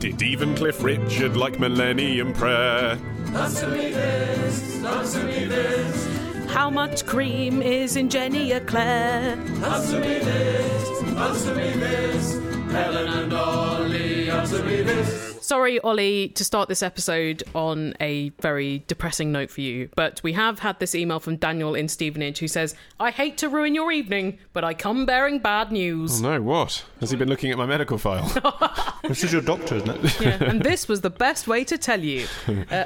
Did even Cliff Richard like Millennium Prayer? Answer me this, answer me this. How much cream is in Jenny Eclair? Answer me this, answer me this. Helen and Ollie, answer me this. Sorry, Ollie, to start this episode on a very depressing note for you, but we have had this email from Daniel in Stevenage who says, I hate to ruin your evening, but I come bearing bad news. Oh no, what? Has he been looking at my medical file? This is your doctor, isn't it? Yeah, and this was the best way to tell you.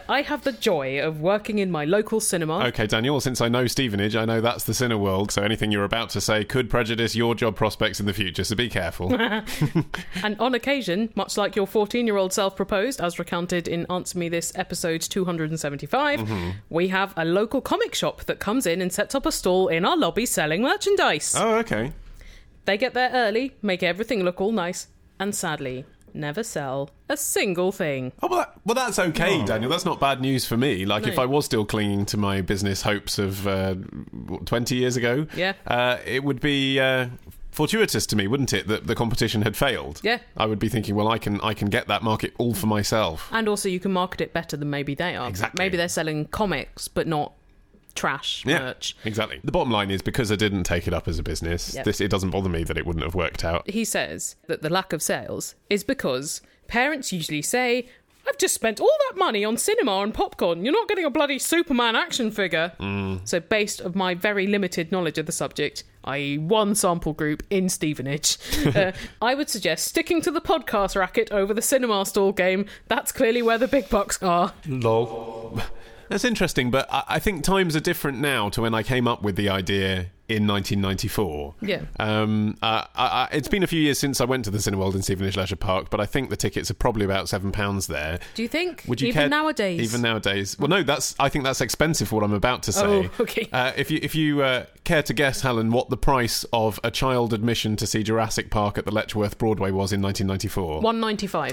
I have the joy of working in my local cinema. Okay, Daniel, since I know Stevenage, I know that's the Cineworld, so anything you're about to say could prejudice your job prospects in the future, so be careful. And on occasion, much like your 14-year-old self-proposed, as recounted in Answer Me This episode 275, we have a local comic shop that comes in and sets up a stall in our lobby selling merchandise. Oh, okay. They get there early, make everything look all nice, and sadly... never sell a single thing. Oh, well that's okay, oh. Daniel. That's not bad news for me. Like, no. If I was still clinging to my business hopes of 20 years ago, it would be fortuitous to me, wouldn't it, that the competition had failed? Yeah. I would be thinking, well, I can get that market all for myself. And also, you can market it better than maybe they are. Exactly. Maybe they're selling comics, but not... trash merch. Exactly. The bottom line is, because I didn't take it up as a business, it doesn't bother me that it wouldn't have worked out. He says that the lack of sales is because parents usually say, I've just spent all that money on cinema and popcorn. You're not getting a bloody Superman action figure. So based on my very limited knowledge of the subject, i.e. one sample group in Stevenage, I would suggest sticking to the podcast racket over the cinema stall game. That's clearly where the big bucks are. Lol. That's interesting, but I think times are different now to when I came up with the idea in 1994. Yeah. It's been a few years since I went to the Cineworld in Stevenage Leisure Park, but I think the tickets are probably about £7 there. Do you think? Would you even care? Nowadays? Even nowadays. Well, no, I think that's expensive for what I'm about to say. Oh, okay. If you care to guess, Helen, what the price of a child admission to see Jurassic Park at the Letchworth Broadway was in 1994?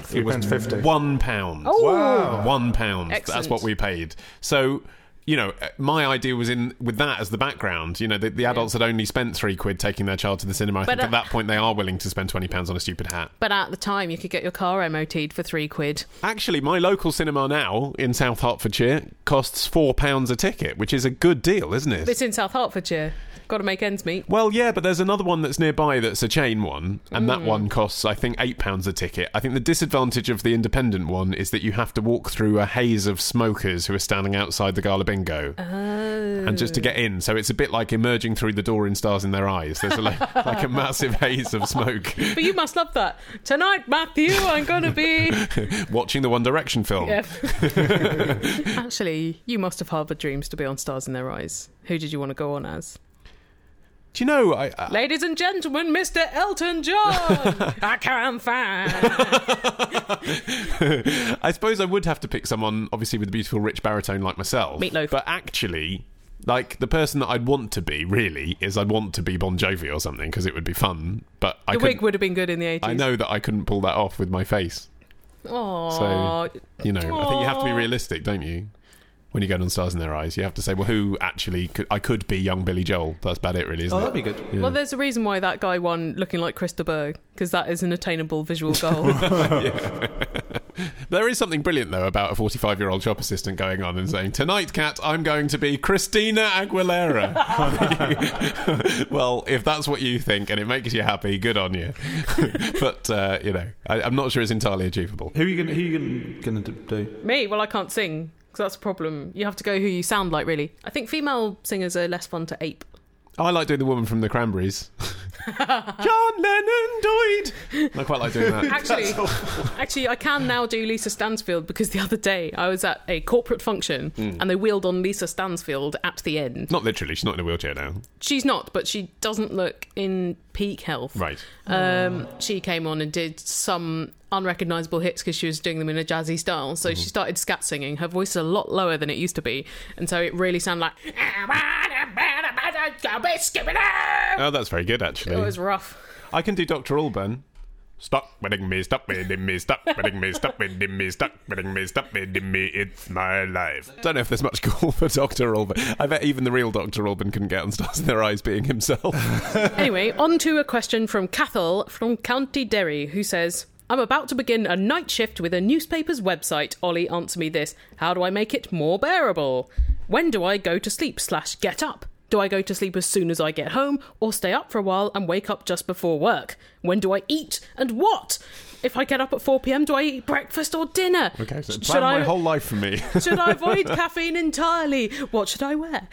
£1.95. It was £1.50. £1. Oh, wow. £1. Excellent. That's what we paid. So... you know, my idea was in with that as the background. You know, the adults had only spent £3 taking their child to the cinema. I think at that point they are willing to spend £20 on a stupid hat. But at the time, you could get your car MOT'd for £3. Actually, my local cinema now in South Hertfordshire costs £4 a ticket, which is a good deal, isn't it? It's in South Hertfordshire. Got to make ends meet. Well, yeah, but there's another one that's nearby that's a chain one, and that one costs, I think, £8 a ticket. I think the disadvantage of the independent one is that you have to walk through a haze of smokers who are standing outside the Gala Bingo. Oh. And just to get in. So it's a bit like emerging through the door in Stars in Their Eyes. There's like a massive haze of smoke. But you must love that. Tonight, Matthew, I'm going to be... watching the One Direction film. Yeah. Actually, you must have harboured dreams to be on Stars in Their Eyes. Who did you want to go on as? Do you know... ladies and gentlemen, Mr. Elton John! I can't find... I suppose I would have to pick someone, obviously, with a beautiful, rich baritone like myself. Meatloaf. But actually, like, the person that I'd want to be, really, is I'd want to be Bon Jovi or something, because it would be fun, but I couldn't... The wig would have been good in the 80s. I know that I couldn't pull that off with my face. Aww. So, you know, I think you have to be realistic, don't you? When you go on Stars in Their Eyes, you have to say, well, who actually... I could be young Billy Joel. That's about it, really, isn't it? Oh, that'd be good. Yeah. Well, there's a reason why that guy won looking like Chris DeBerg, because that is an attainable visual goal. There is something brilliant, though, about a 45-year-old shop assistant going on and saying, tonight, Kat, I'm going to be Christina Aguilera. Well, if that's what you think and it makes you happy, good on you. But, you know, I'm not sure it's entirely achievable. Who are you going to do? Me? Well, I can't sing. Because that's a problem. You have to go who you sound like, really. I think female singers are less fun to ape. Oh, I like doing the woman from the Cranberries. John Lennon died! I quite like doing that. Actually, I can now do Lisa Stansfield, because the other day I was at a corporate function and they wheeled on Lisa Stansfield at the end. Not literally, she's not in a wheelchair now. She's not, but she doesn't look in peak health. Right. She came on and did some... unrecognisable hits because she was doing them in a jazzy style, so she started scat singing. Her voice is a lot lower than it used to be, and so it really sounded like... Oh, that's very good, actually. It was rough. I can do Doctor Alban. Stop winning me, stop winning me, stop winning me, stop winning me, stop winning me, stop winning me, it's my life. Don't know if there's much call for Dr. Alban. I bet even the real Dr. Alban couldn't get on Stars in Their Eyes being himself. Anyway, on to a question from Cathal from County Derry, who says... I'm about to begin a night shift with a newspaper's website. Ollie, answer me this. How do I make it more bearable? When do I go to sleep / get up? Do I go to sleep as soon as I get home, or stay up for a while and wake up just before work? When do I eat, and what? If I get up at 4pm, do I eat breakfast or dinner? Okay, so plan my whole life for me. Should I avoid caffeine entirely? What should I wear?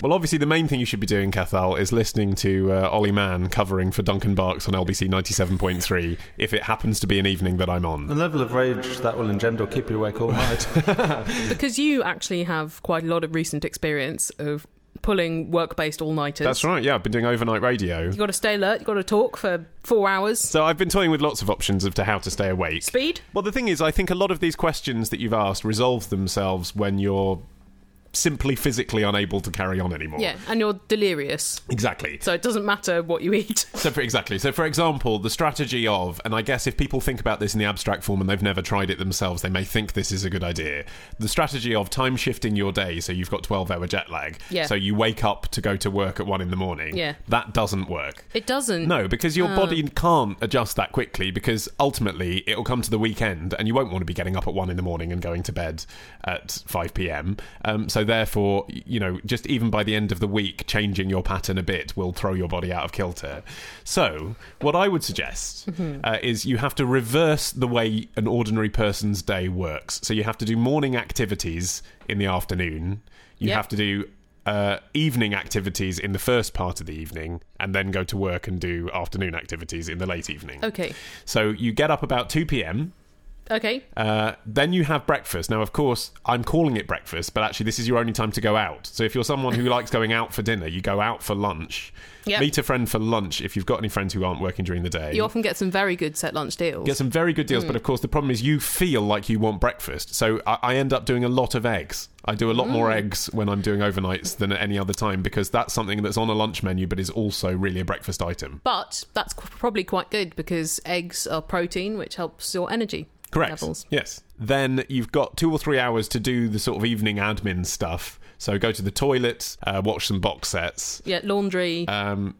Well, obviously, the main thing you should be doing, Cathal, is listening to Ollie Mann covering for Duncan Barks on LBC 97.3, if it happens to be an evening that I'm on. The level of rage that will engender will keep you awake all night. Because you actually have quite a lot of recent experience of pulling work-based all-nighters. That's right, yeah. I've been doing overnight radio. You've got to stay alert, you've got to talk for 4 hours. So I've been toying with lots of options as to how to stay awake. Speed? Well, the thing is, I think a lot of these questions that you've asked resolve themselves when you're simply physically unable to carry on anymore. Yeah, and you're delirious. Exactly. So it doesn't matter what you eat. So for example, the strategy of, and I guess if people think about this in the abstract form and they've never tried it themselves, they may think this is a good idea. The strategy of time shifting your day, so you've got 12-hour jet lag. Yeah. So you wake up to go to work at 1 a.m. Yeah. That doesn't work. It doesn't. No, because your body can't adjust that quickly, because ultimately it'll come to the weekend and you won't want to be getting up at 1 a.m. and going to bed at 5 p.m. So therefore, you know, just even by the end of the week, changing your pattern a bit will throw your body out of kilter. So what I would suggest is you have to reverse the way an ordinary person's day works. So you have to do morning activities in the afternoon. You have to do evening activities in the first part of the evening, and then go to work and do afternoon activities in the late evening. Okay. So you get up about 2 p.m. Okay. Then you have breakfast. Now, of course, I'm calling it breakfast, but actually this is your only time to go out. So if you're someone who likes going out for dinner, you go out for lunch. Yep. Meet a friend for lunch if you've got any friends who aren't working during the day. You often get some very good set lunch deals. But of course the problem is you feel like you want breakfast. So I end up doing a lot of eggs. I do a lot more eggs when I'm doing overnights than at any other time, because that's something that's on a lunch menu but is also really a breakfast item. But that's probably quite good, because eggs are protein, which helps your energy. Correct. Levels. Yes. Then you've got 2 or 3 hours to do the sort of evening admin stuff. So go to the toilet, watch some box sets. Yeah, laundry.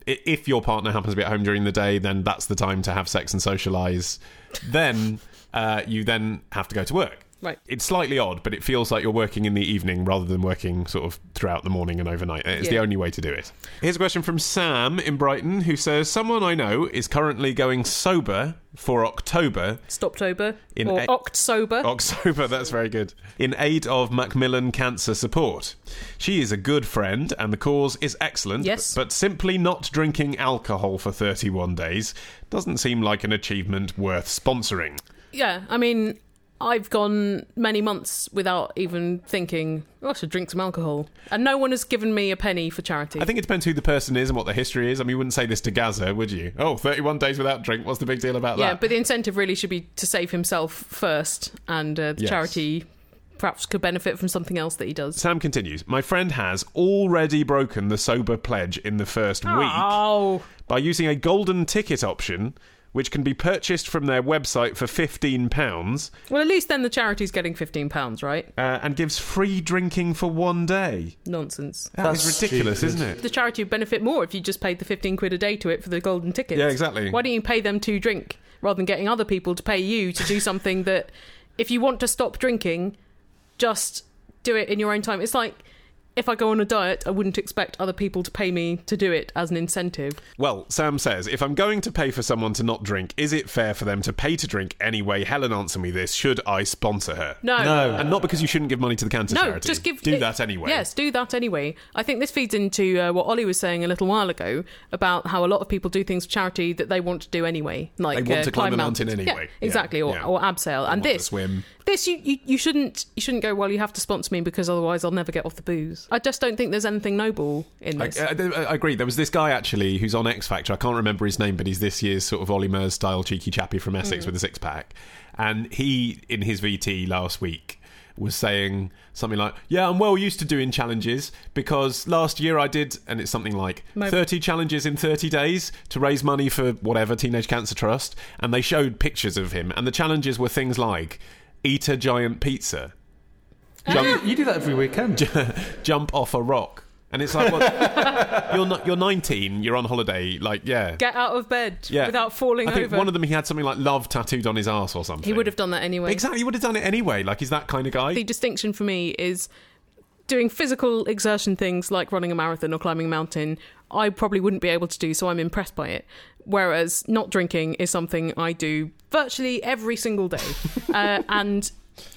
If your partner happens to be at home during the day, then that's the time to have sex and socialise. Then you then have to go to work. Right. It's slightly odd, but it feels like you're working in the evening rather than working sort of throughout the morning and overnight. It's the only way to do it. Here's a question from Sam in Brighton, who says, someone I know is currently going sober for October. Stoptober. Or October. October, that's very good. In aid of Macmillan Cancer Support. She is a good friend and the cause is excellent, yes, but simply not drinking alcohol for 31 days doesn't seem like an achievement worth sponsoring. Yeah, I mean, I've gone many months without even thinking, I should drink some alcohol. And no one has given me a penny for charity. I think it depends who the person is and what their history is. I mean, you wouldn't say this to Gaza, would you? Oh, 31 days without drink, what's the big deal about that? Yeah, but the incentive really should be to save himself first, and the charity perhaps could benefit from something else that he does. Sam continues, my friend has already broken the sober pledge in the first week by using a golden ticket option, which can be purchased from their website for £15. Well, at least then the charity's getting £15, right? And gives free drinking for 1 day. Nonsense. That's ridiculous, stupid, isn't it? The charity would benefit more if you just paid the £15 a day to it for the golden tickets. Yeah, exactly. Why don't you pay them to drink, rather than getting other people to pay you to do something that, if you want to stop drinking, just do it in your own time. It's like, if I go on a diet, I wouldn't expect other people to pay me to do it as an incentive. Well, Sam says, if I'm going to pay for someone to not drink, is it fair for them to pay to drink anyway? Helen, answer me this. Should I sponsor her? No. And not because you shouldn't give money to the cancer charity. No, just do that anyway. Yes, do that anyway. I think this feeds into what Ollie was saying a little while ago about how a lot of people do things for charity that they want to do anyway. Like, they want to climb a mountain anyway. Yeah, exactly, or abseil. They and want this to swim. This, you shouldn't go, well, you have to sponsor me because otherwise I'll never get off the booze. I just don't think there's anything noble in this. I agree. There was this guy, actually, who's on X Factor. I can't remember his name, but he's this year's sort of Ollie Murs-style cheeky chappy from Essex with a six-pack. And he, in his VT last week, was saying something like, yeah, I'm well used to doing challenges because last year I did, and it's something like 30 challenges in 30 days to raise money for whatever, Teenage Cancer Trust. And they showed pictures of him. And the challenges were things like, eat a giant pizza. You do that every weekend. Jump off a rock. And it's like, well, you're 19, you're on holiday, like, yeah. Get out of bed without falling over. I think one of them, he had something like love tattooed on his arse or something. He would have done that anyway. Exactly, he would have done it anyway. Like, he's that kind of guy. The distinction for me is doing physical exertion things like running a marathon or climbing a mountain, I probably wouldn't be able to do, so I'm impressed by it. Whereas not drinking is something I do virtually every single day. And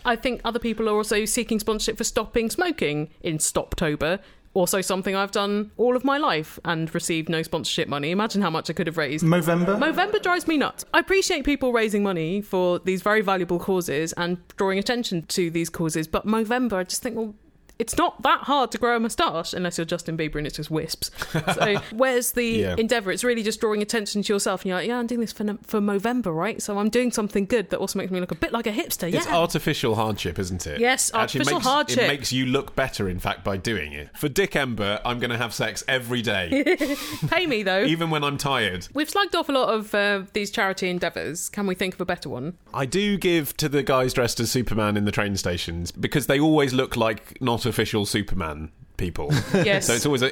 I think other people are also seeking sponsorship for stopping smoking in Stoptober. Also something I've done all of my life and received no sponsorship money. Imagine how much I could have raised. Movember drives me nuts. I appreciate people raising money for these very valuable causes and drawing attention to these causes, but Movember, I just think, well, it's not that hard to grow a moustache unless you're Justin Bieber and it's just wisps. So where's the endeavour? It's really just drawing attention to yourself and you're like, yeah, I'm doing this for Movember, right? So I'm doing something good that also makes me look a bit like a hipster. It's artificial hardship, isn't it? Yes, hardship. It makes you look better, in fact, by doing it. For Dick Ember, I'm going to have sex every day. Pay me, though. Even when I'm tired. We've slagged off a lot of these charity endeavours. Can we think of a better one? I do give to the guys dressed as Superman in the train stations because they always look like not official Superman people. Yes. So it's always a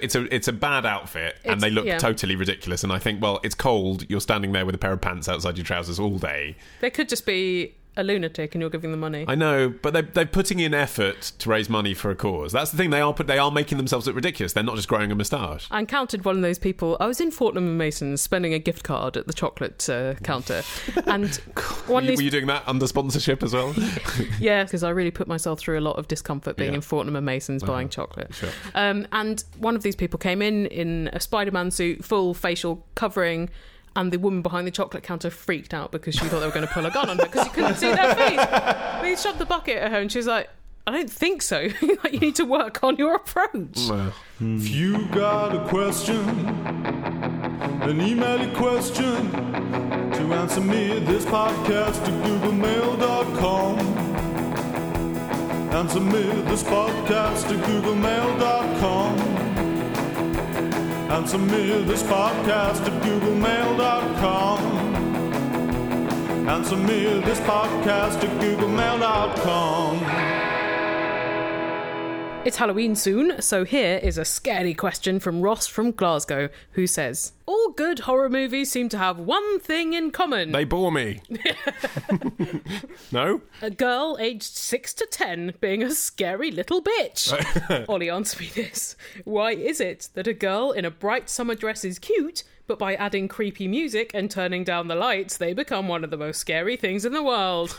bad outfit and they look totally ridiculous. And I think, well, it's cold. You're standing there with a pair of pants outside your trousers all day. They could just be a lunatic and you're giving them money. I know, but they're putting in effort to raise money for a cause. That's the thing. They are making themselves look ridiculous. They're not just growing a moustache. I encountered one of those people. I was in Fortnum and Mason's spending a gift card at the chocolate counter. And were you doing that under sponsorship as well? Yeah, because I really put myself through a lot of discomfort being in Fortnum and Mason's buying chocolate. Sure. And one of these people came in a Spider-Man suit, full facial covering. And the woman behind the chocolate counter freaked out because she thought they were going to pull a gun on her because you couldn't see their face. They shoved the bucket at her and she was like, I don't think so. Like, you need to work on your approach. If you got a question, an email a question to answer me at this podcast at googlemail.com. Answer me at this podcast at googlemail.com. Answer me this podcast at googlemail.com. Answer me this podcast at googlemail.com. It's Halloween soon, so here is a scary question from Ross from Glasgow, who says, all good horror movies seem to have one thing in common. They bore me. No? A girl aged 6 to 10 being a scary little bitch. Ollie, answer me this. Why is it that a girl in a bright summer dress is cute, but by adding creepy music and turning down the lights, they become one of the most scary things in the world?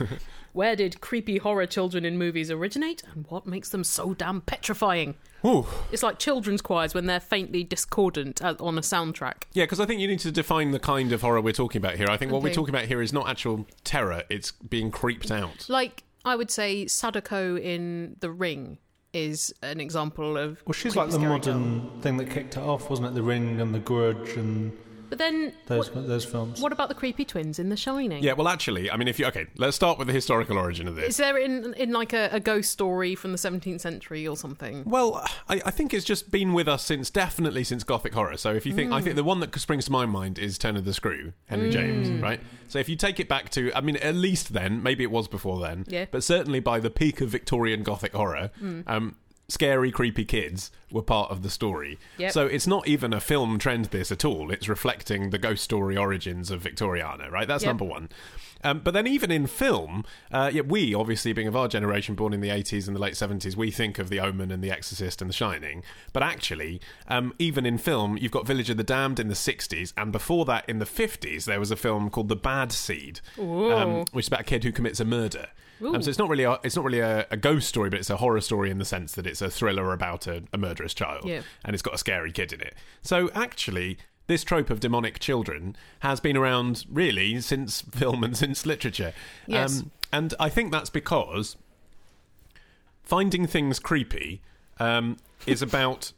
Where did creepy horror children in movies originate, and what makes them so damn petrifying? Ooh. It's like children's choirs when they're faintly discordant on a soundtrack. Yeah, because I think you need to define the kind of horror we're talking about here. I think what we're talking about here is not actual terror, it's being creeped out. Like, I would say Sadako in The Ring is an example of... Well, she's like the modern thing that kicked it off, wasn't it? The Ring and The Grudge and... But then, those films. What about the creepy twins in The Shining? Yeah, well, actually, I mean, let's start with the historical origin of this. Is there in like a ghost story from the 17th century or something? Well, I think it's just been with us since Gothic horror. So if you think, I think the one that springs to my mind is Turn of the Screw, Henry James, right? So if you take it back to, I mean, at least then, maybe it was before then, but certainly by the peak of Victorian Gothic horror, scary, creepy kids were part of the story. Yep. So it's not even a film trend, this at all. It's reflecting the ghost story origins of Victoriana, right? That's number one. But then even in film, we, obviously being of our generation, born in the 80s and the late 70s, we think of The Omen and The Exorcist and The Shining. But actually, even in film, you've got Village of the Damned in the 60s. And before that, in the 50s, there was a film called The Bad Seed, which is about a kid who commits a murder. So it's not really a ghost story, but it's a horror story in the sense that it's a thriller about a murderous child. Yeah. And it's got a scary kid in it. So actually... this trope of demonic children has been around, really, since film and since literature. Yes. And I think that's because finding things creepy is about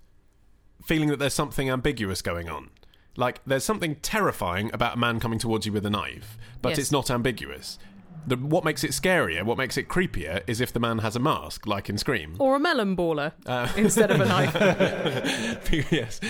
feeling that there's something ambiguous going on. Like, there's something terrifying about a man coming towards you with a knife, but it's not ambiguous. What makes it scarier, what makes it creepier, is if the man has a mask, like in Scream. Or a melon baller, instead of a knife. Yes.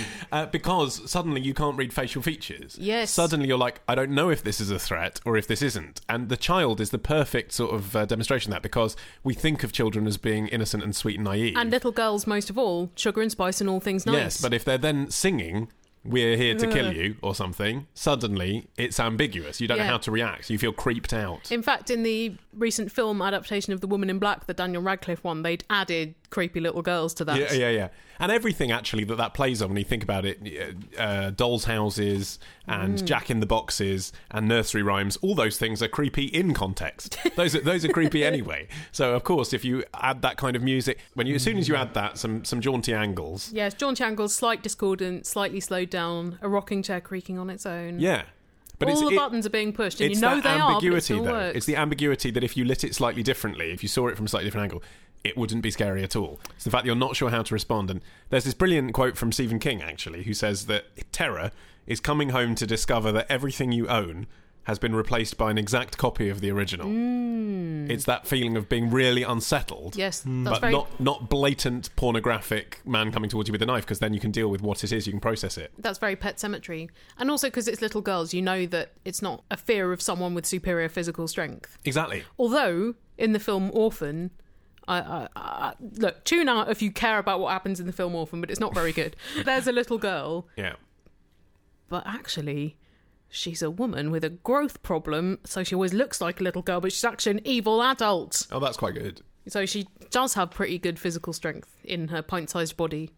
Because suddenly you can't read facial features. Yes. Suddenly you're like, I don't know if this is a threat or if this isn't. And The Child is the perfect sort of demonstration of that, because we think of children as being innocent and sweet and naive. And little girls, most of all, sugar and spice and all things nice. Yes, but if they're then singing... we're here to kill you or something, suddenly it's ambiguous. You don't know how to react. You feel creeped out. In fact, in the recent film adaptation of The Woman in Black, the Daniel Radcliffe one, they'd added creepy little girls to that. Yeah. And everything, actually, that plays on when you think about it, dolls' houses and jack-in-the-boxes and nursery rhymes, all those things are creepy in context. Those are creepy anyway. So, of course, if you add that kind of music, as soon as you add that, some jaunty angles. Yes, jaunty angles, slight discordance, slightly slowed down, a rocking chair creaking on its own. Yeah. But all the buttons are being pushed, and they are, but it still works. It's the ambiguity that if you lit it slightly differently, if you saw it from a slightly different angle, it wouldn't be scary at all. It's the fact that you're not sure how to respond. And there's this brilliant quote from Stephen King, actually, who says that terror is coming home to discover that everything you own has been replaced by an exact copy of the original. Mm. It's that feeling of being really unsettled. Yes, that's very... not blatant pornographic man coming towards you with a knife, because then you can deal with what it is, you can process it. That's very Pet Sematary. And also because it's little girls, you know that it's not a fear of someone with superior physical strength. Exactly. Although, in the film Orphan... look, tune out if you care about what happens in the film Orphan, but it's not very good. There's a little girl. Yeah. But actually... she's a woman with a growth problem, so she always looks like a little girl, but she's actually an evil adult. Oh, that's quite good. So she does have pretty good physical strength in her pint-sized body.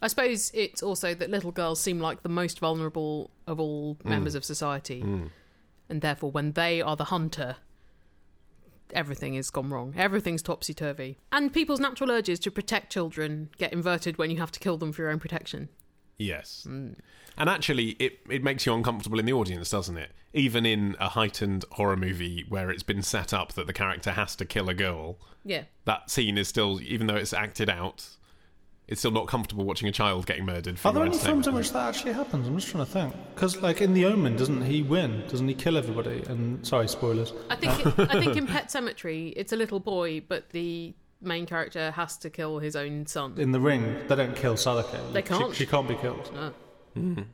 I suppose it's also that little girls seem like the most vulnerable of all members of society. Mm. And therefore, when they are the hunter, everything has gone wrong. Everything's topsy-turvy. And people's natural urges to protect children get inverted when you have to kill them for your own protection. Yes. Mm. And actually, it makes you uncomfortable in the audience, doesn't it? Even in a heightened horror movie where it's been set up that the character has to kill a girl. Yeah. That scene is still, even though it's acted out, it's still not comfortable watching a child getting murdered. Are there any films in which that actually happens? I'm just trying to think. Because, like, in The Omen, doesn't he win? Doesn't he kill everybody? And, sorry, spoilers. I think in Pet Sematary, it's a little boy, but the... main character has to kill his own son. In The Ring, they don't kill Sadako. They can't. She can't be killed. No. Mm.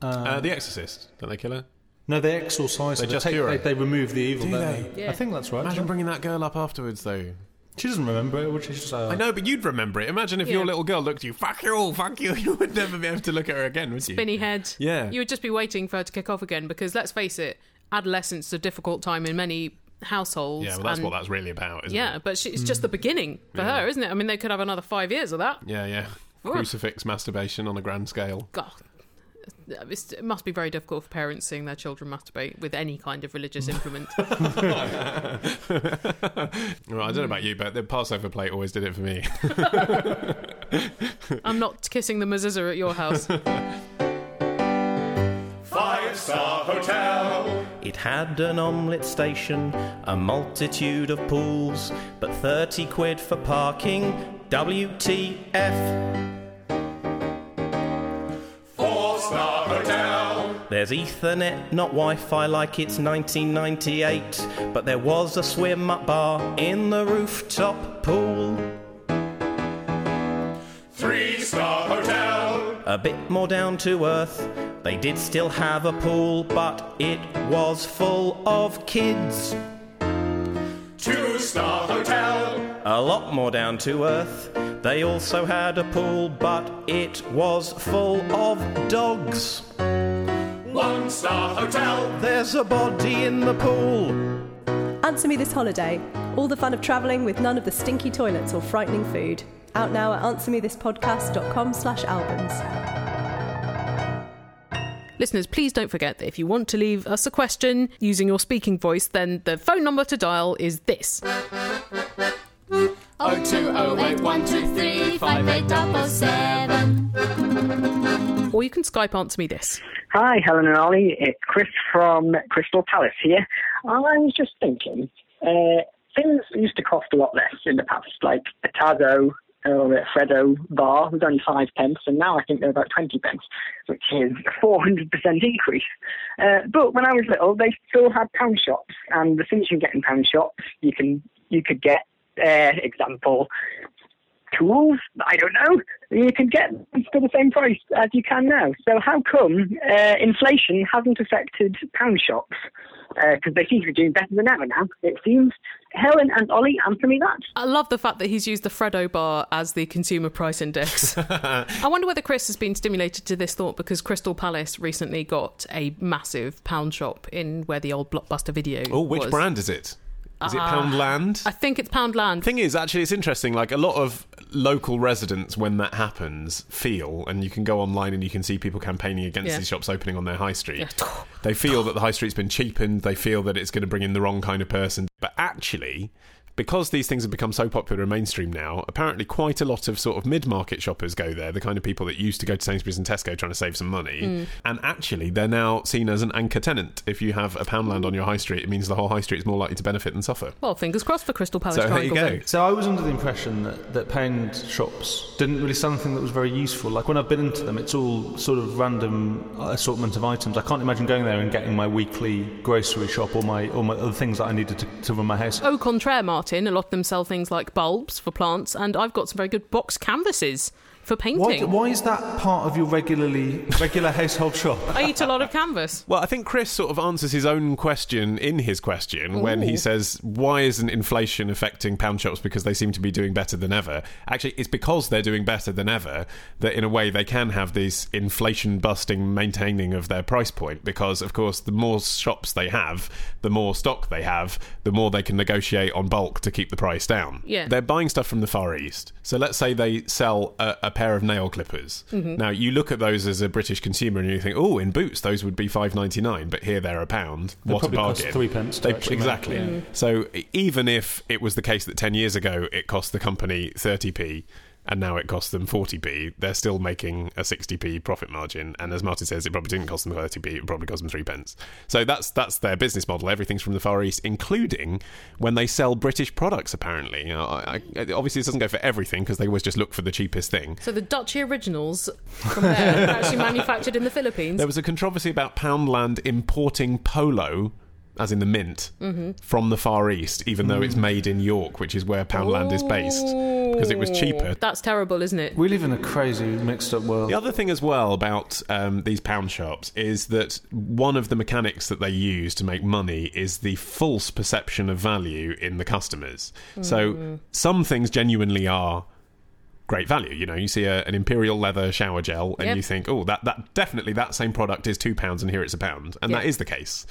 The Exorcist, don't they kill her? No, they exorcise her. They remove the evil. Do they? Yeah. I think that's right. Imagine bringing that girl up afterwards, though. She doesn't remember it, would she? I know, but you'd remember it. Imagine if your little girl looked at you, fuck you, you would never be able to look at her again, would you? Spinny head. Yeah. You would just be waiting for her to kick off again, because let's face it, adolescence is a difficult time in many... households. Yeah, well, that's what that's really about, isn't it? Yeah, but it's just the beginning for her, isn't it? I mean, they could have another 5 years of that. Yeah. Ooh. Crucifix masturbation on a grand scale. God. It must be very difficult for parents seeing their children masturbate with any kind of religious implement. Well, I don't know about you, but the Passover plate always did it for me. I'm not kissing the mezuzah at your house. 5-star hotel. It had an omelette station, a multitude of pools, but 30 quid for parking, WTF. 4-star hotel. There's Ethernet, not Wi-Fi, like it's 1998, but there was a swim-up bar in the rooftop pool. 3-star hotel. A bit more down to earth. They did still have a pool, but it was full of kids. 2-star hotel. A lot more down to earth. They also had a pool, but it was full of dogs. 1-star hotel. There's a body in the pool. Answer me this holiday. All the fun of travelling with none of the stinky toilets or frightening food. Out now at answermethispodcast.com/albums. Listeners, please don't forget that if you want to leave us a question using your speaking voice, then the phone number to dial is this. 02081235877. Or you can Skype Answer Me This. Hi, Helen and Ollie. It's Chris from Crystal Palace here. I was just thinking, things used to cost a lot less in the past, like a tazo, or at Freddo bar was only 5p, and now I think they're about 20p, which is a 400% increase. But when I was little, they still had pound shops, and the things you get in pound shops, you could get, example, tools, I don't know, you could get them for the same price as you can now. So how come inflation hasn't affected pound shops? Because they seem to be doing better than ever now, it seems. Helen and Ollie, answer me that. I love the fact that he's used the Freddo bar as the consumer price index. I wonder whether Chris has been stimulated to this thought because Crystal Palace recently got a massive pound shop in where the old Blockbuster Video was. Oh, which brand is it? Is it Poundland? I think it's Poundland. Thing is, actually, it's interesting. Like, a lot of local residents, when that happens, feel, and you can go online and you can see people campaigning against these shops opening on their high street. Yeah. They feel that the high street's been cheapened. They feel that it's going to bring in the wrong kind of person. But actually, because these things have become so popular and mainstream now, apparently quite a lot of sort of mid-market shoppers go there, the kind of people that used to go to Sainsbury's and Tesco trying to save some money. Mm. And actually, they're now seen as an anchor tenant. If you have a Poundland on your high street, it means the whole high street is more likely to benefit than suffer. Well, fingers crossed for Crystal Palace. So there you go. So I was under the impression that pound shops didn't really something that was very useful. Like, when I've been into them, it's all sort of random assortment of items. I can't imagine going there and getting my weekly grocery shop or my other things that I needed to run my house. Au contraire, Martin. A lot of them sell things like bulbs for plants, and I've got some very good box canvases for painting. Why is that part of your regular household shop? I eat a lot of canvas. Well, I think Chris sort of answers his own question in his question. Ooh. When he says, why isn't inflation affecting pound shops because they seem to be doing better than ever? Actually, it's because they're doing better than ever that, in a way, they can have this inflation-busting maintaining of their price point because, of course, the more shops they have, the more stock they have, the more they can negotiate on bulk to keep the price down. Yeah. They're buying stuff from the Far East. So let's say they sell a pair of nail clippers. Mm-hmm. Now, you look at those as a British consumer and you think, oh, in Boots, those would be $5.99, but here they're £1. They what a bargain. Cost 3p. Exactly. Yeah. So even if it was the case that 10 years ago it cost the company 30p, and now it costs them 40p, they're still making a 60p profit margin. And as Martin says, it probably didn't cost them 30p, it probably cost them 3p. So that's their business model. Everything's from the Far East, including when they sell British products, apparently. Now, obviously, this doesn't go for everything, because they always just look for the cheapest thing. So the Dutchy originals from there are actually manufactured in the Philippines. There was a controversy about Poundland importing polo, as in the mint, mm-hmm. from the Far East, even though it's made in York, which is where Poundland is based, because it was cheaper. That's terrible, isn't it? We live in a crazy, mixed-up world. The other thing as well about these pound shops is that one of the mechanics that they use to make money is the false perception of value in the customers. Mm. So some things genuinely are great value. You know, you see an Imperial leather shower gel and you think, oh, that definitely that same product is £2 and here it's £1. And that is the case.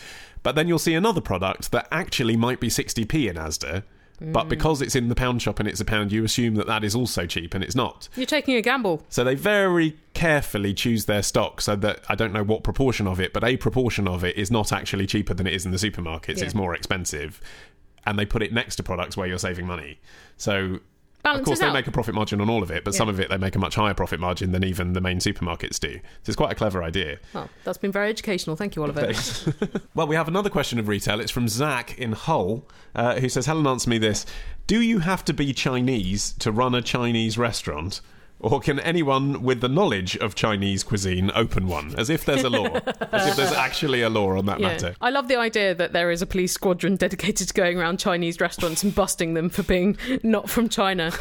But then you'll see another product that actually might be 60p in Asda, but because it's in the pound shop and it's £1, you assume that is also cheap, and it's not. You're taking a gamble. So they very carefully choose their stock so that I don't know what proportion of it, but a proportion of it is not actually cheaper than it is in the supermarkets. Yeah. It's more expensive. And they put it next to products where you're saving money. So balances of course, they make a profit margin on all of it, but some of it they make a much higher profit margin than even the main supermarkets do. So it's quite a clever idea. Oh, that's been very educational. Thank you, Oliver. Well, we have another question of retail. It's from Zach in Hull, who says, Helen, answer me this. Do you have to be Chinese to run a Chinese restaurant? Or can anyone with the knowledge of Chinese cuisine open one? As if there's a law. As if there's actually a law on that matter. I love the idea that there is a police squadron dedicated to going around Chinese restaurants and busting them for being not from China.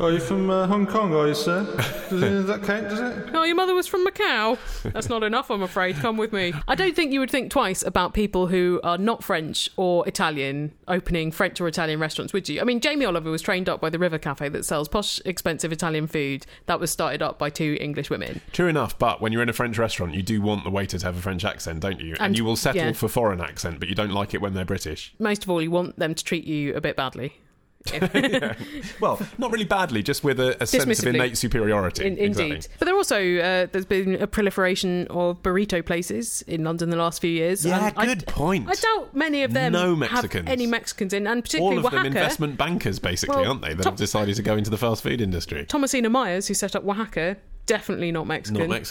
Are you from Hong Kong, are you, sir? Does that count, does it? No, your mother was from Macau. That's not enough, I'm afraid. Come with me. I don't think you would think twice about people who are not French or Italian opening French or Italian restaurants, would you? I mean, Jamie Oliver was trained up by the River Cafe that sells posh, expensive of Italian food that was started up by two English women. True enough, but when you're in a French restaurant, you do want the waiter to have a French accent, don't you? And you will settle for foreign accent, but you don't like it when they're British. Most of all, you want them to treat you a bit badly. Well, not really badly, just with a sense of innate superiority. Indeed. Exactly. But there also there's been a proliferation of burrito places in London the last few years. Yeah, good point. I doubt many of them have any Mexicans in, and particularly Oaxaca. All of them investment bankers, basically, aren't they? That have decided to go into the fast food industry. Thomasina Myers, who set up Oaxaca, definitely not Mexican. Not Mexican.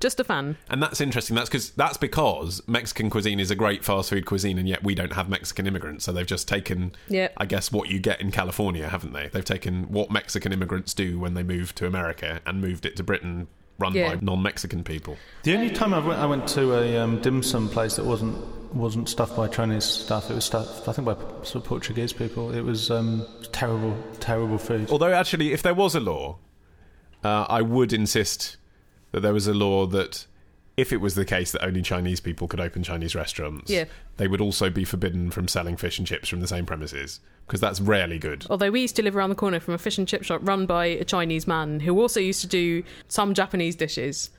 Just a fan. And that's interesting. That's because Mexican cuisine is a great fast food cuisine, and yet we don't have Mexican immigrants. So they've just taken, I guess, what you get in California, haven't they? They've taken what Mexican immigrants do when they move to America and moved it to Britain, run by non-Mexican people. The only time I went to a dim sum place that wasn't stuffed by Chinese stuff. It was stuffed, I think, by sort of Portuguese people. It was terrible food. Although, actually, if there was a law, I would insist that there was a law that if it was the case that only Chinese people could open Chinese restaurants, they would also be forbidden from selling fish and chips from the same premises, because that's rarely good. Although we used to live around the corner from a fish and chip shop run by a Chinese man who also used to do some Japanese dishes.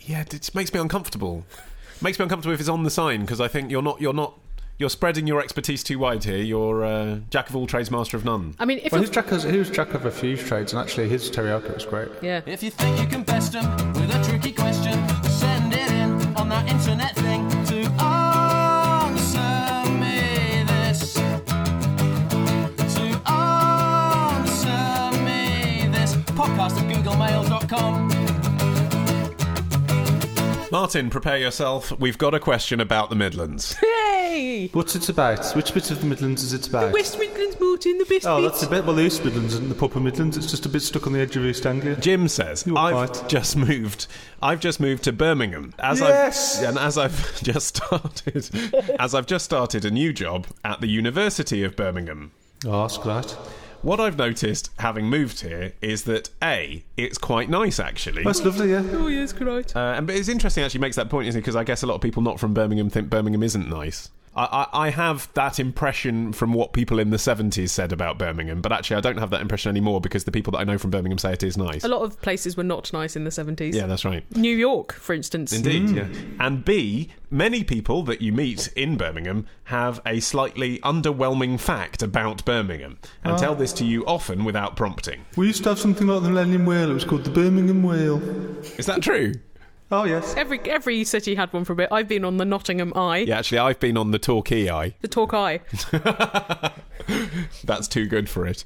Yeah, it makes me uncomfortable. Makes me uncomfortable if it's on the sign, because I think you're spreading your expertise too wide here. You're jack of all trades, master of none. I mean, he was jack of a few trades, and actually his teriyaki was great. Yeah. If you think you can best him with a tricky question, send it in on that internet thing to answer me this. To answer me this. podcast@googlemail.com. Martin, prepare yourself. We've got a question about the Midlands. Hey! What's it about? Which bit of the Midlands is it about? The West Midlands, Martin, the best. Oh, that's a bit. Well, the East Midlands isn't the proper Midlands. It's just a bit stuck on the edge of East Anglia. Jim says, I've just moved to Birmingham. As I've just started a new job at the University of Birmingham. Oh, that's great. What I've noticed, having moved here, is that A, it's quite nice, actually. That's lovely, yeah. Oh, yes, correct. But it's interesting, actually, makes that point, isn't it? Because I guess a lot of people not from Birmingham think Birmingham isn't nice. I have that impression from what people in the 70s said about Birmingham, but actually I don't have that impression anymore because the people that I know from Birmingham say it is nice. A lot of places were not nice in the 70s. Yeah, that's right. New York, for instance. Indeed, yeah. And B, many people that you meet in Birmingham have a slightly underwhelming fact about Birmingham and tell this to you often without prompting. We used to have something like the Millennium Whale. It was called the Birmingham Whale. Is that true? Oh, yes. Every city had one for a bit. I've been on the Nottingham Eye. Yeah, actually, I've been on the Torquay Eye. The Torquay. That's too good for it.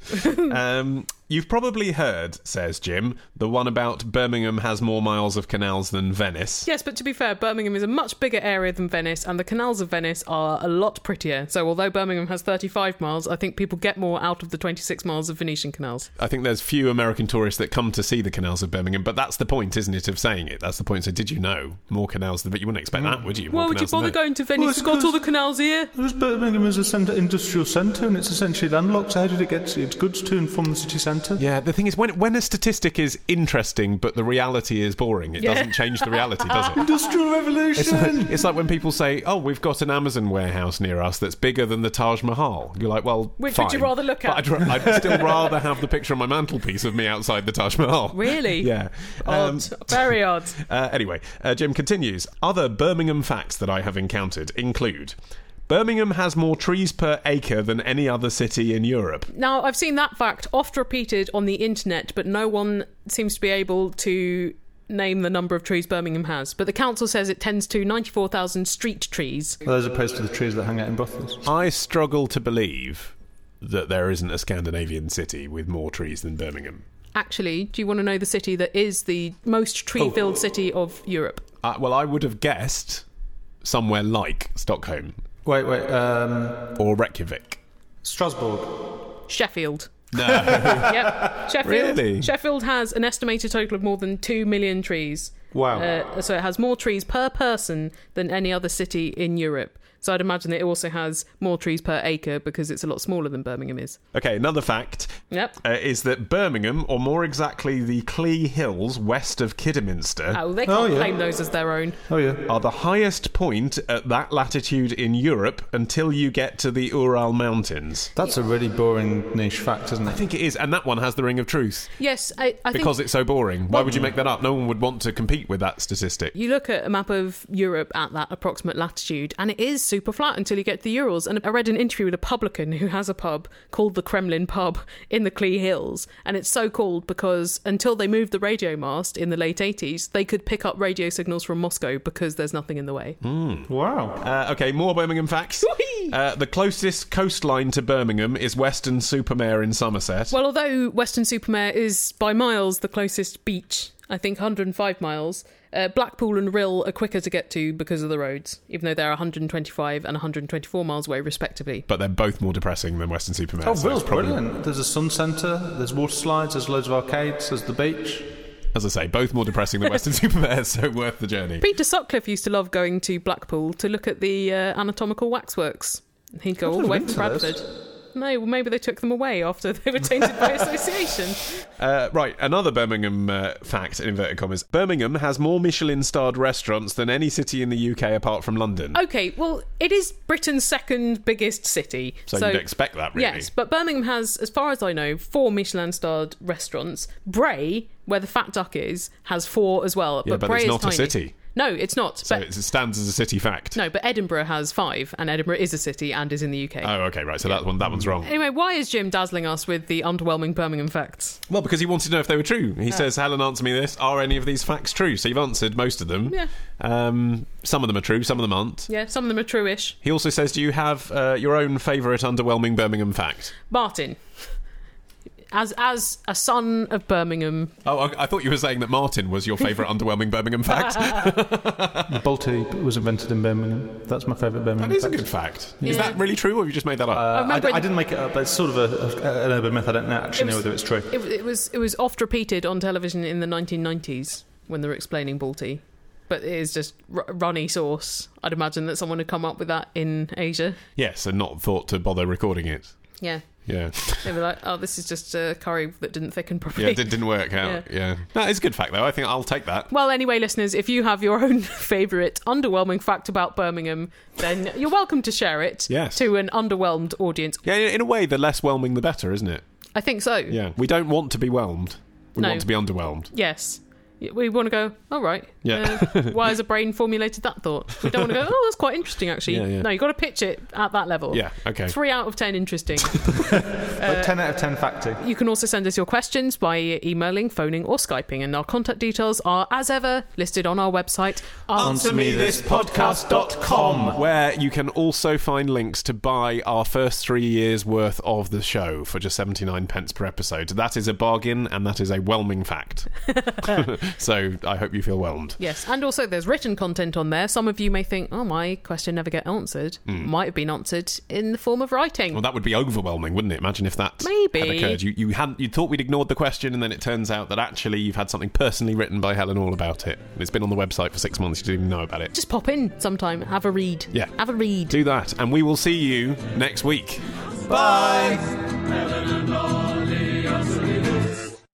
You've probably heard, says Jim, the one about Birmingham has more miles of canals than Venice. Yes, but to be fair, Birmingham is a much bigger area than Venice, and the canals of Venice are a lot prettier. So although Birmingham has 35 miles, I think people get more out of the 26 miles of Venetian canals. I think there's few American tourists that come to see the canals of Birmingham, but that's the point, isn't it, of saying it? That's the point. So did you know more canals than... But you wouldn't expect that, would you? Why would you bother going to Venice? It's got all the canals here. Birmingham is an industrial centre, and it's essentially landlocked. So how did it get its goods to and from the city centre? Yeah, the thing is, when a statistic is interesting but the reality is boring, it doesn't change the reality, does it? Industrial revolution! It's like when people say, oh, we've got an Amazon warehouse near us that's bigger than the Taj Mahal. You're like, well, which fine, would you rather look at? But I'd still rather have the picture on my mantelpiece of me outside the Taj Mahal. Really? Yeah. Odd. Very odd. Anyway, Jim continues, other Birmingham facts that I have encountered include... Birmingham has more trees per acre than any other city in Europe. Now, I've seen that fact oft repeated on the internet, but no one seems to be able to name the number of trees Birmingham has. But the council says it tends to 94,000 street trees. Well, as opposed to the trees that hang out in brothels. I struggle to believe that there isn't a Scandinavian city with more trees than Birmingham. Actually, do you want to know the city that is the most tree-filled city of Europe? Well, I would have guessed somewhere like Stockholm. Wait. Or Reykjavik. Strasbourg. Sheffield. No. Yep. Sheffield. Really? Sheffield has an estimated total of more than 2 million trees. Wow. So it has more trees per person than any other city in Europe. So I'd imagine that it also has more trees per acre because it's a lot smaller than Birmingham is. Okay, another fact is that Birmingham, or more exactly the Clee Hills west of Kidderminster... Oh, they can't claim those as their own. Oh, yeah. ...are the highest point at that latitude in Europe until you get to the Ural Mountains. That's a really boring niche fact, isn't it? I think it is, and that one has the ring of truth. Yes, I think... Because it's so boring. Why would you make that up? No one would want to compete with that statistic. You look at a map of Europe at that approximate latitude, and it is super flat until you get to the Urals. And I read an interview with a publican who has a pub called the Kremlin Pub in the Clee Hills, and it's so called because until they moved the radio mast in the late 80s, they could pick up radio signals from Moscow because there's nothing in the way. Wow. Okay, more Birmingham facts. The closest coastline to Birmingham is Weston-super-Mare in Somerset. Well, although Weston-super-Mare is by miles the closest beach I think 105 miles. Blackpool and Rhyl are quicker to get to because of the roads, even though they're 125 and 124 miles away, respectively. But they're both more depressing than Western-super-Mare. Oh, Ryl's brilliant. There's a sun centre, there's water slides, there's loads of arcades, there's the beach. As I say, both more depressing than Western-super-Mare, so worth the journey. Peter Sutcliffe used to love going to Blackpool to look at the anatomical waxworks. He'd go all the way from Bradford. No, well, maybe they took them away after they were tainted by association. Right, another Birmingham fact, in inverted commas. Birmingham has more Michelin-starred restaurants than any city in the UK apart from London. Okay, well, it is Britain's second biggest city. So you'd expect that, really. Yes, but Birmingham has, as far as I know, 4 Michelin-starred restaurants. Bray, where the Fat Duck is, has 4 as well. Yeah, but Bray it's not tiny. A city. No, it's not. So it stands as a city fact. No, but Edinburgh has 5, and Edinburgh is a city and is in the UK. Oh, okay, right. So that one's wrong. Anyway, why is Jim dazzling us with the underwhelming Birmingham facts? Well, because he wanted to know if they were true. He says, Helen, answer me this. Are any of these facts true? So you've answered most of them. Yeah. Some of them are true, some of them aren't. Yeah, some of them are true-ish. He also says, do you have your own favourite underwhelming Birmingham fact? Martin. As a son of Birmingham... Oh, I thought you were saying that Martin was your favourite underwhelming Birmingham fact. Balti was invented in Birmingham. That's my favourite Birmingham fact. That is a good fact. Yeah. Is that really true, or have you just made that up? I didn't make it up, but it's sort of an urban myth. I don't know whether it's true. It was oft repeated on television in the 1990s when they were explaining Balti. But it is just runny sauce. I'd imagine that someone had come up with that in Asia. Yes, and not thought to bother recording it. Yeah. Yeah. They were like, oh, this is just a curry that didn't thicken properly. Yeah, it didn't work out. Yeah. No, it's a good fact, though. I think I'll take that. Well, anyway, listeners, if you have your own favourite underwhelming fact about Birmingham, then you're welcome to share it to an underwhelmed audience. Yeah, in a way, the less whelming, the better, isn't it? I think so. Yeah. We don't want to be whelmed. We want to be underwhelmed. Yes. We want to go, all right, why has a brain formulated that thought? We don't want to go, oh, that's quite interesting, actually. Yeah, yeah. No, you've got to pitch it at that level. Yeah, okay. 3 out of 10 interesting. 10 out of 10 factor. You can also send us your questions by emailing, phoning or Skyping, and our contact details are, as ever, listed on our website, answermethispodcast.com, where you can also find links to buy our first 3 years' worth of the show for just 79p per episode. That is a bargain, and that is a whelming fact. So I hope you feel whelmed. Yes, and also there's written content on there. Some of you may think, oh, my question never get answered. Might have been answered in the form of writing. Well, that would be overwhelming, wouldn't it? Imagine if that had occurred. You thought we'd ignored the question, and then it turns out that actually you've had something personally written by Helen all about it. It's been on the website for 6 months. You didn't even know about it. Just pop in sometime. Have a read. Yeah. Have a read. Do that. And we will see you next week. Bye.